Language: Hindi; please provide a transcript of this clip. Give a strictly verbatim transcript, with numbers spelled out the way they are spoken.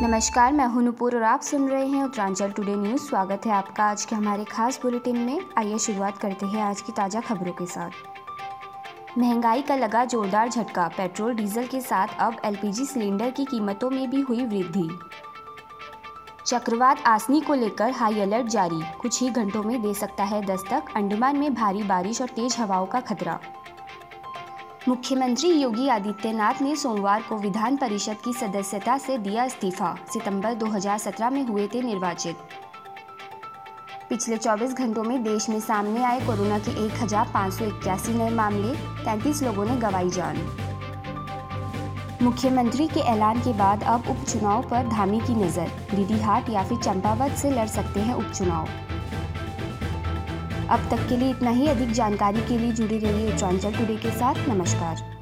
नमस्कार, मैं हूं नुपुर और आप सुन रहे हैं उत्तरांचल टुडे न्यूज़। स्वागत है आपका आज के हमारे खास बुलेटिन में। आइए शुरुआत करते हैं आज की ताज़ा खबरों के साथ। महंगाई का लगा जोरदार झटका, पेट्रोल डीजल के साथ अब एलपीजी सिलेंडर की कीमतों में भी हुई वृद्धि। चक्रवात आसनी को लेकर हाई अलर्ट जारी, कुछ ही घंटों में दे सकता है दस्तक, अंडमान में भारी बारिश और तेज हवाओं का खतरा। मुख्यमंत्री योगी आदित्यनाथ ने सोमवार को विधान परिषद की सदस्यता से दिया इस्तीफा, सितंबर दो हज़ार सत्रह में हुए थे निर्वाचित। पिछले चौबीस घंटों में देश में सामने आए कोरोना के एक हजार पाँच सौ इक्यासी नए मामले, तैंतीस लोगों ने गंवाई जान। मुख्यमंत्री के ऐलान के बाद अब उपचुनाव पर धामी की नज़र, दीदीहाट या फिर चंपावत से लड़ सकते हैं उपचुनाव। अब तक के लिए इतना ही। अधिक जानकारी के लिए जुड़े रहिए उत्तरांचल टुडे के साथ। नमस्कार।